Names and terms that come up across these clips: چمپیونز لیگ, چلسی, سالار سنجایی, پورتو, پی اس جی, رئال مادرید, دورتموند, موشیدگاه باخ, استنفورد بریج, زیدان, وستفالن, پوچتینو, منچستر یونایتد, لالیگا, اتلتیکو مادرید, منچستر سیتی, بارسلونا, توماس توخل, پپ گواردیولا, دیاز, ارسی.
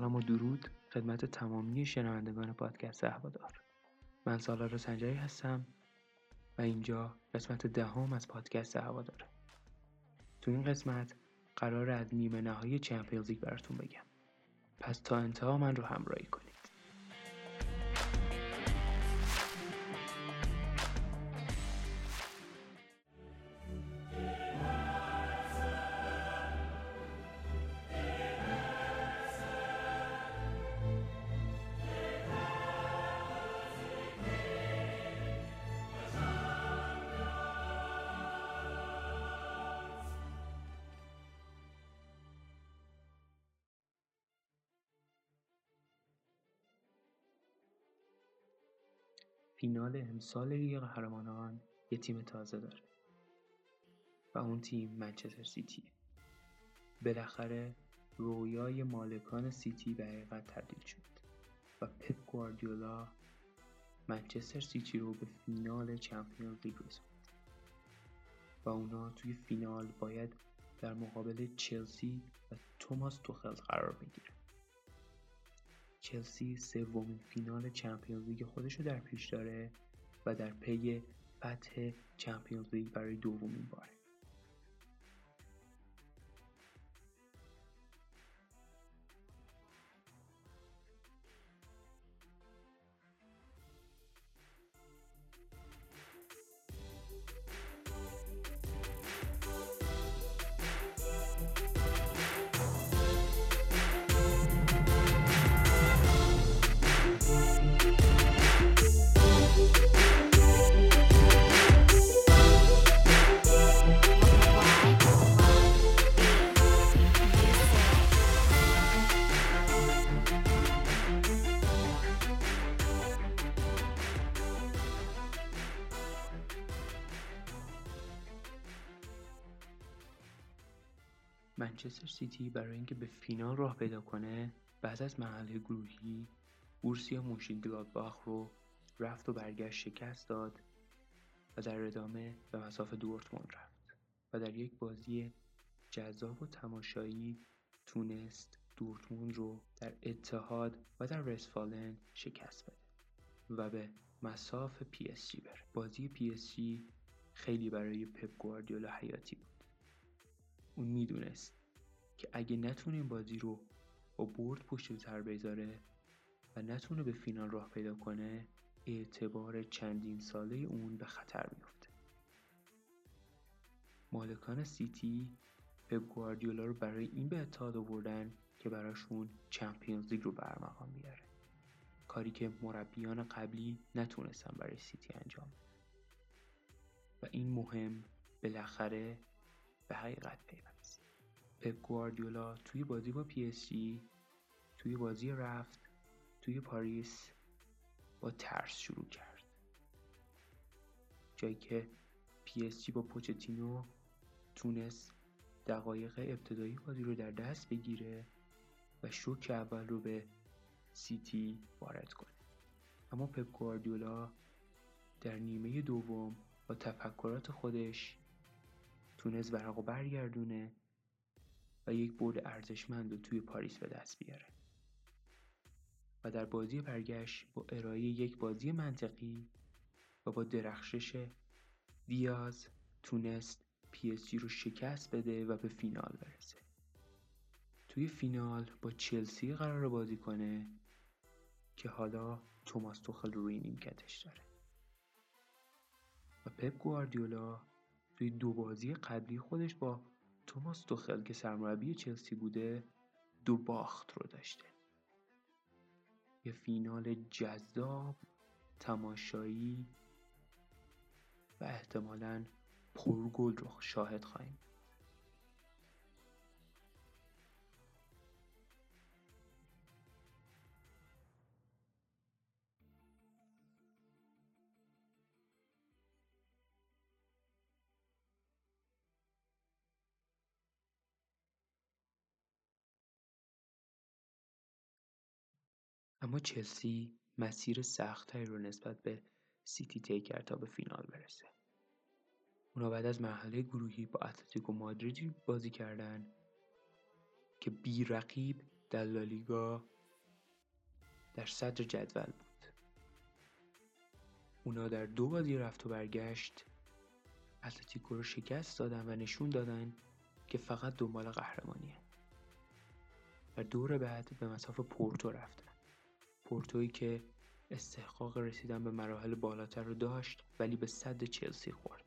سلام و درود خدمت تمامی شنوندگان پادکست اهوادار. من سالار سنجایی هستم و اینجا قسمت 10 از پادکست اهواداره. تو این قسمت قراره از نیمه نهایی چمپیونز لیگ براتون بگم. پس تا انتها من رو همراهی کنید. فینال امسال لیگ قهرمانان یه تیم تازه داره و اون تیم منچستر سیتیه. بالاخره رویای مالکان سیتی به حقیقت تبدیل شد و پپ گواردیولا منچستر سیتی رو به فینال چمپیونز لیگ رسوند و اونا توی فینال باید در مقابل چلسی و توماس توخل قرار بگیره. چلسی سومین فینال چمپیونز لیگ خودش رو در پیش داره و در پی فتح چمپیونز لیگ برای دومین باره. منچستر سیتی برای اینکه به فینال راه پیدا کنه بعد از مرحله گروهی ارسی موشیدگاه باخ رو رفت و برگشت شکست داد و در ادامه به مصاف دورتموند رفت و در یک بازی جذاب و تماشایی تونست دورتموند رو در اتحاد و در وستفالن شکست بده و به مصاف پی اس جی بره. بازی پی اس جی خیلی برای پپ گواردیولا حیاتی بود. اون میدونست که اگه نتونه این بازی رو با برد پشت سر بذاره و نتونه به فینال راه پیدا کنه، اعتبار چندین ساله اون به خطر میفته. مالکان سیتی پپ گواردیولا رو برای این به اتحاد آوردن که براشون چمپیونز لیگ رو برمقام بیاره، کاری که مربیان قبلی نتونستن برای سیتی انجام بدن و این مهم بالاخره به حقیقت پیوست. پپ گواردیولا توی بازی با پی اس جی، توی بازی رفت توی پاریس با ترس شروع کرد، جایی که پی اس جی با پوچتینو تونست دقایق ابتدایی بازی رو در دست بگیره و شوک اول رو به سیتی وارد کنه. اما پپ گواردیولا در نیمه دوم با تفکرات خودش تونست ورق رو برگردونه و یک برد ارزشمند رو توی پاریس به دست بیاره و در بازی برگشت با ارائه یک بازی منطقی و با درخشش دیاز تونست پی اس جی رو شکست بده و به فینال برسه. توی فینال با چلسی قراره بازی کنه که حالا توماس توخل روی نیمکتش داره و پپ گواردیولا توی دو بازی قبلی خودش با توماس توخل که سرمربی چلسی بوده دو باخت رو داشته. یه فینال جذاب، تماشایی و احتمالاً پرگل رو شاهد خواهیم. اما چلسی مسیر سخت‌تری رو نسبت به سیتی طی کرد تا به فینال برسه. اونا بعد از مرحله گروهی با اتلتیکو مادرید بازی کردن که بی رقیب در لالیگا در صدر جدول بود. اونا در 2 بازی رفت و برگشت اتلتیکو رو شکست دادن و نشون دادن که فقط دنبال قهرمانیه. و دور بعد به مساف پورتو رفتن. پورتویی که استحقاق رسیدن به مراحل بالاتر رو داشت ولی به صد چلسی خورد.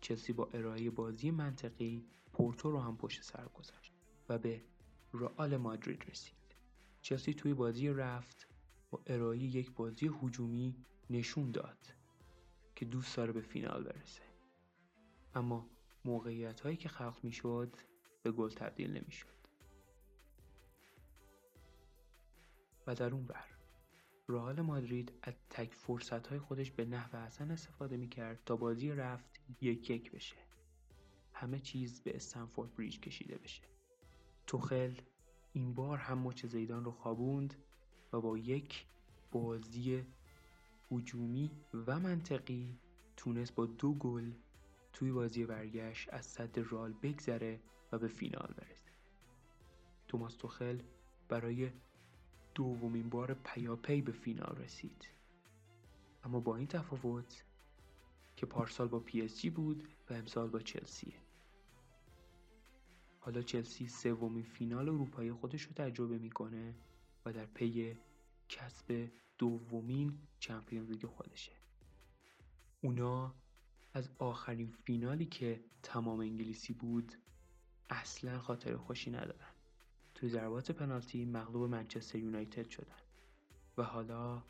چلسی با ارائه بازی منطقی پورتو رو هم پشت سر گذاشت و به رئال مادرید رسید. چلسی توی بازی رفت با ارائه یک بازی هجومی نشون داد که دوست داره به فینال برسه. اما موقعیت‌هایی که خلق می‌شد به گل تبدیل نمی‌شد. و در اون بر رئال مادرید از تک فرصت‌های خودش به نحو حسن استفاده می‌کرد تا بازی رفت 1-1 بشه. همه چیز به استنفورد بریج کشیده بشه. توخل این بار هم مچ زیدان رو خوابوند و با یک بازی هجومی و منطقی تونست با 2 گل توی بازی برگشت از صدر رئال بگذره و به فینال برسه. توماس توخل برای دومین بار پیاپی به فینال رسید، اما با این تفاوت که پارسال با پی اس جی بود و امسال با چلسیه. حالا چلسی سومین فینال اروپایی خودش رو تجربه میکنه و در پی کسب دومین چمپیونز لیگ خودشه. اونا از آخرین فینالی که تمام انگلیسی بود اصلا خاطر خوشی ندارن. توی ضربات پنالتی مغلوب منچستر یونایتد شدن و حالا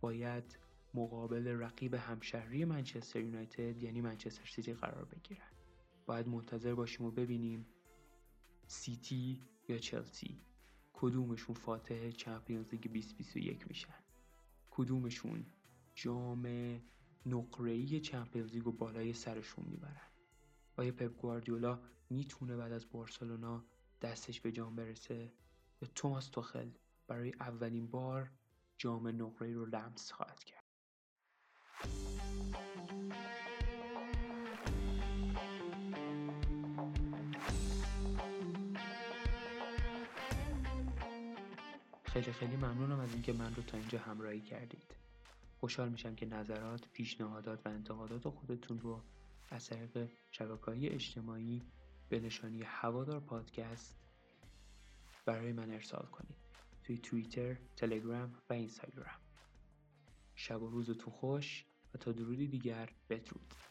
باید مقابل رقیب همشهری منچستر یونایتد یعنی منچستر سیتی قرار بگیرن. باید منتظر باشیم و ببینیم سیتی یا چلسی کدومشون فاتح چمپیونز لیگ 2021 میشن، کدومشون جام نقره‌ای چمپیونز لیگ رو بالای سرشون میبرن. آیا پپ گواردیولا میتونه بعد از بارسلونا دستش به جام برسه یا توماس توخل برای اولین بار جام نقره‌ای رو لمس خواهد کرد؟ خیلی خیلی ممنونم از اینکه من رو تا اینجا همراهی کردید. خوشحال میشم که نظرات، پیشنهادات و انتقادات خودتون رو از طریق شبکه‌های اجتماعی به نشانی هوادار پادکست برای من ارسال کنید. توی توییتر، تلگرام و اینستاگرام. شب و روزتون خوش و تا درودی دیگر بدرود.